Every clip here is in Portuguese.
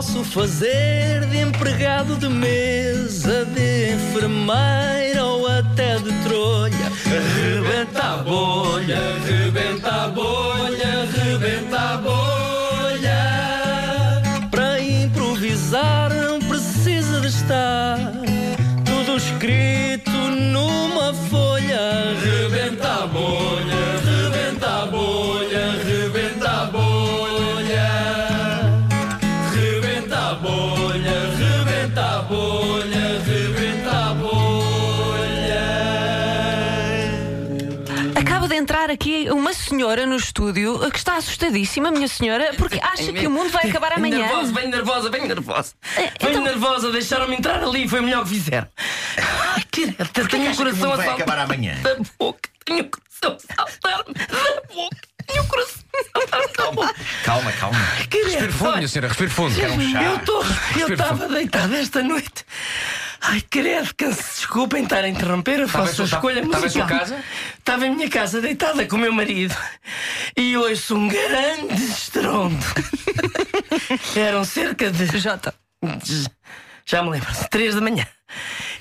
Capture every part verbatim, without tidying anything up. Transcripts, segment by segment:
posso fazer de empregado de mesa, de enfermeira ou até de trolha. Rebenta a bolha, rebenta a bolha, rebenta a bolha. Para improvisar não precisa de estar tudo escrito numa folha. Rebenta a bolha, rebenta a bolha, rebenta a bolha. Rebenta a bolha, rebenta a bolha, rebenta a bolha. Acaba de entrar aqui uma senhora no estúdio que está assustadíssima, minha senhora, porque acha que o mundo vai acabar amanhã. Nervosa, bem nervosa, bem nervosa. Bem então... nervosa, deixaram-me entrar ali, foi o melhor que fizeram. Ai, querida, tenho o coração a saltar. Vai acabar amanhã. Da boca, tenho o coração a saltar-me da boca. Tenho o coração a saltar-me da boca. Calma, calma. Querida, respire fundo, minha senhora, respire fundo. Eu estava deitada esta noite. Ai, credo, que se desculpem estar a interromper, eu faço a escolha musical. Estava em sua casa? Estava em minha casa, deitada com o meu marido. E ouço um grande estrondo. Eram cerca de... Já está. Já me lembro, três da manhã.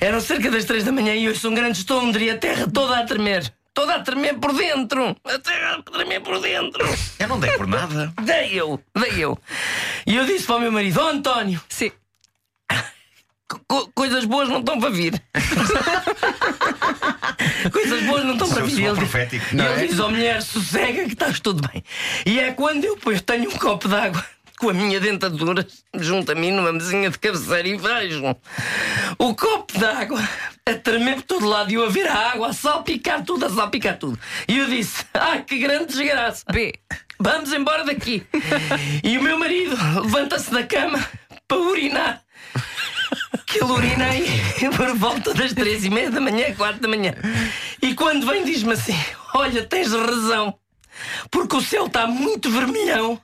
Eram cerca das três da manhã e ouço um grande estrondo e a terra toda a tremer. Toda a tremer por dentro. A terra a tremer por dentro. Eu não dei por nada. Dei eu, dei eu. E eu disse para o meu marido, ó oh, António. Sim. Co coisas boas não estão para vir. Coisas boas não estão para vir. Ele, profético, ele não é? Diz, ó oh, mulher, sossega que estás tudo bem. E é quando eu pois, tenho um copo de água com a minha dentadura junto a mim numa mesinha de cabeceira e vejo o copo de água a tremer por todo lado e eu a ver a água a salpicar tudo, a salpicar tudo. E eu disse, ai que grande desgraça. B, vamos embora daqui. E o meu marido levanta-se da cama para urinar. Que ele urinei por volta das três e meia da manhã, quatro da manhã. E quando vem diz-me assim, olha, tens razão, porque o céu está muito vermelhão,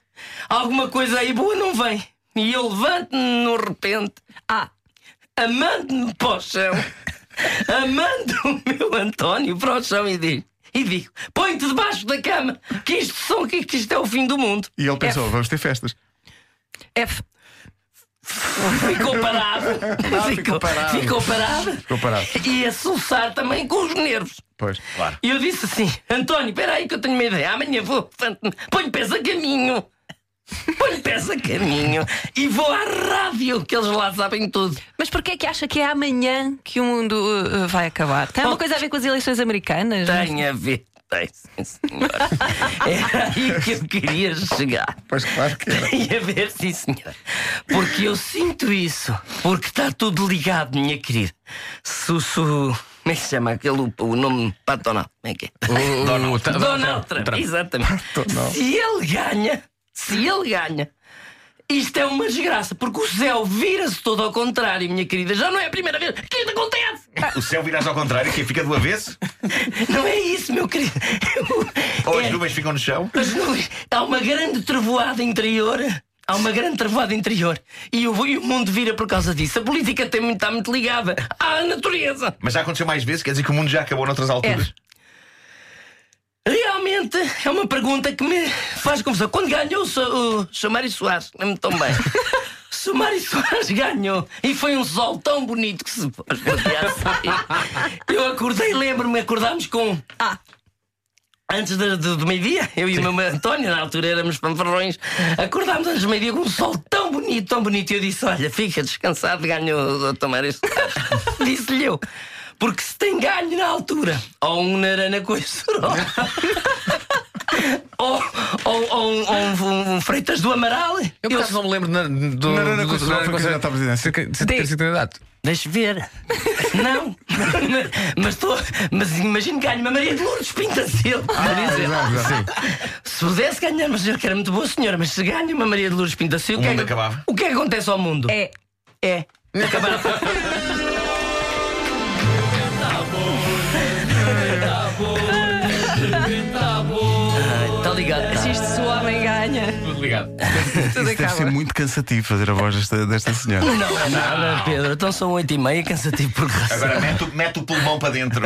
alguma coisa aí boa não vem. E eu levanto-me no repente, ah, amando-me para o chão, amando o meu António para o chão e diz, e digo, põe-te debaixo da cama, que isto, são, que isto é o fim do mundo. E ele pensou, F. vamos ter festas. F. Ficou parado. Não, ficou, ficou parado. Ficou parado. Ficou parado. E a soluçar também com os nervos. Pois, claro. E eu disse assim, António, espera aí que eu tenho uma ideia. Amanhã vou, ponho pés a caminho. Ponho pés a caminho. E vou à rádio, que eles lá sabem tudo. Mas porquê é que acha que é amanhã que o mundo uh, vai acabar? Tem alguma coisa a ver com as eleições americanas? Tem mas... a ver. Tem, sim, senhora. Era aí que eu queria chegar. Pois claro que era. Tem a ver, sim, senhora. Porque eu sinto isso. Porque está tudo ligado, minha querida. Sussu. Como é que se chama aquele o nome? Patonal. Como é que é? Uh, Donald Trump. Donald Trump. Trump. Exatamente. Patonal. Se ele ganha, se ele ganha, isto é uma desgraça. Porque o céu vira-se todo ao contrário, minha querida. Já não é a primeira vez que isto acontece. O céu virás ao contrário, que fica do avesso? Não é isso, meu querido. Eu... Ou as é... nuvens ficam no chão? As nuvens. Há uma grande trevoada interior. Há uma grande trevoada interior. E o, e o mundo vira por causa disso. A política tem muito, está muito ligada à natureza. Mas já aconteceu mais vezes? Quer dizer que o mundo já acabou noutras alturas? É. Realmente é uma pergunta que me faz confusão. Quando ganhou o Mário Soares, lembro-me tão bem. Se o Mário Soares ganhou e foi um sol tão bonito que se pôs. Eu acordei, lembro-me, acordámos com ah, antes do, do, do meio-dia, eu e o meu António, na altura éramos fanfarrões, acordámos antes do meio-dia com um sol tão bonito, tão bonito. E eu disse, olha, fica descansado, ganhou o doutor Mário Soares. Disse-lhe eu, porque se tem ganho na altura, ou um narana com sorol, ou, ou, ou, um, ou um, um Freitas do Amaral. Eu por acaso não me lembro do Naranjo que já está presidente. Deixa ver. Não, mas, tô, mas imagino que ganho uma Maria de Lourdes Pintasilgo. Ah, se pudesse ganhar, mas eu que era muito boa senhora, mas se ganha uma Maria de Lourdes Pintasilgo, o, o, que é, o que é que acontece ao mundo? É. É. Acabava. Ligado. Se isto soa, bem ganha. Tudo ligado. Tudo deve ser muito cansativo fazer a voz desta, desta senhora. Não, não, não, Pedro. Então são oito e meia, cansativo por causa. Agora mete o, mete o pulmão para dentro.